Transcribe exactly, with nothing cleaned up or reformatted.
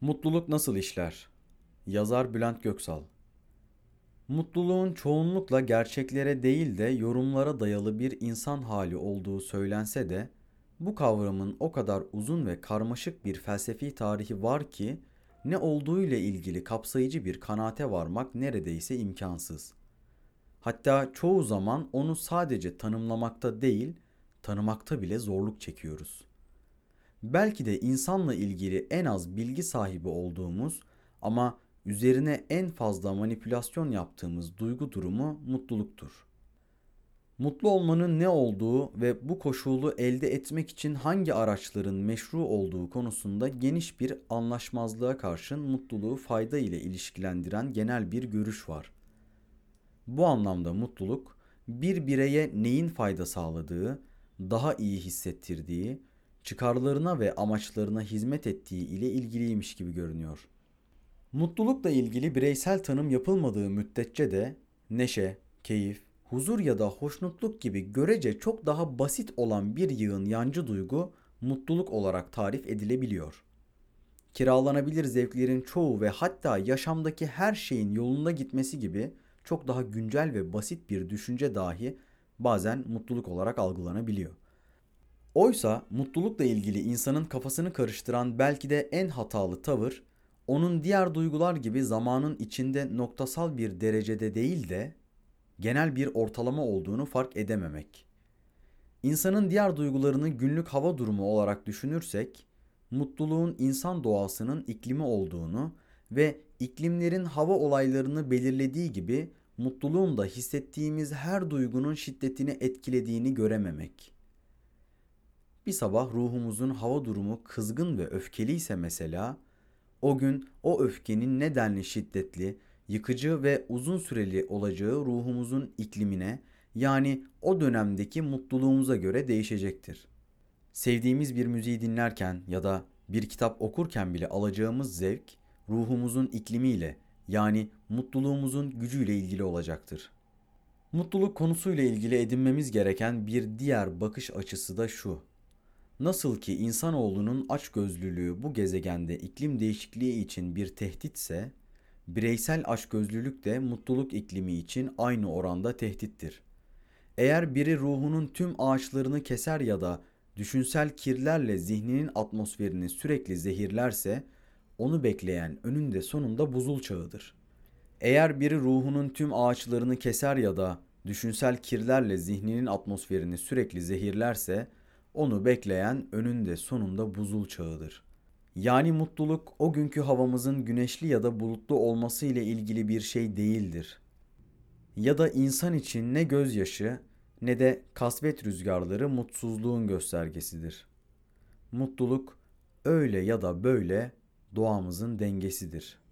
Mutluluk nasıl işler? Yazar Bülent Göksal. Mutluluğun çoğunlukla gerçeklere değil de yorumlara dayalı bir insan hali olduğu söylense de bu kavramın o kadar uzun ve karmaşık bir felsefi tarihi var ki ne olduğuyla ilgili kapsayıcı bir kanaate varmak neredeyse imkansız. Hatta çoğu zaman onu sadece tanımlamakta değil, tanımakta bile zorluk çekiyoruz. Belki de insanla ilgili en az bilgi sahibi olduğumuz ama üzerine en fazla manipülasyon yaptığımız duygu durumu mutluluktur. Mutlu olmanın ne olduğu ve bu koşulu elde etmek için hangi araçların meşru olduğu konusunda geniş bir anlaşmazlığa karşın mutluluğu fayda ile ilişkilendiren genel bir görüş var. Bu anlamda mutluluk, bir bireye neyin fayda sağladığı, daha iyi hissettirdiği, çıkarlarına ve amaçlarına hizmet ettiği ile ilgiliymiş gibi görünüyor. Mutlulukla ilgili bireysel tanım yapılmadığı müddetçe de neşe, keyif, huzur ya da hoşnutluk gibi görece çok daha basit olan bir yığın yancı duygu mutluluk olarak tarif edilebiliyor. Kiralanabilir zevklerin çoğu ve hatta yaşamdaki her şeyin yolunda gitmesi gibi çok daha güncel ve basit bir düşünce dahi bazen mutluluk olarak algılanabiliyor. Oysa mutlulukla ilgili insanın kafasını karıştıran belki de en hatalı tavır, onun diğer duygular gibi zamanın içinde noktasal bir derecede değil de genel bir ortalama olduğunu fark edememek. İnsanın diğer duygularını günlük hava durumu olarak düşünürsek, mutluluğun insan doğasının iklimi olduğunu ve iklimlerin hava olaylarını belirlediği gibi mutluluğun da hissettiğimiz her duygunun şiddetini etkilediğini görememek. Bir sabah ruhumuzun hava durumu kızgın ve öfkeliyse mesela, o gün o öfkenin ne denli şiddetli, yıkıcı ve uzun süreli olacağı ruhumuzun iklimine, yani o dönemdeki mutluluğumuza göre değişecektir. Sevdiğimiz bir müziği dinlerken ya da bir kitap okurken bile alacağımız zevk, ruhumuzun iklimiyle, yani mutluluğumuzun gücüyle ilgili olacaktır. Mutluluk konusuyla ilgili edinmemiz gereken bir diğer bakış açısı da şu. Nasıl ki insanoğlunun açgözlülüğü bu gezegende iklim değişikliği için bir tehditse, bireysel açgözlülük de mutluluk iklimi için aynı oranda tehdittir. Eğer biri ruhunun tüm ağaçlarını keser ya da düşünsel kirlerle zihninin atmosferini sürekli zehirlerse, onu bekleyen önünde sonunda buzul çağıdır. Eğer biri ruhunun tüm ağaçlarını keser ya da düşünsel kirlerle zihninin atmosferini sürekli zehirlerse, onu bekleyen önünde sonunda buzul çağıdır. Yani mutluluk o günkü havamızın güneşli ya da bulutlu olması ile ilgili bir şey değildir. Ya da insan için ne gözyaşı ne de kasvet rüzgarları mutsuzluğun göstergesidir. Mutluluk öyle ya da böyle doğamızın dengesidir.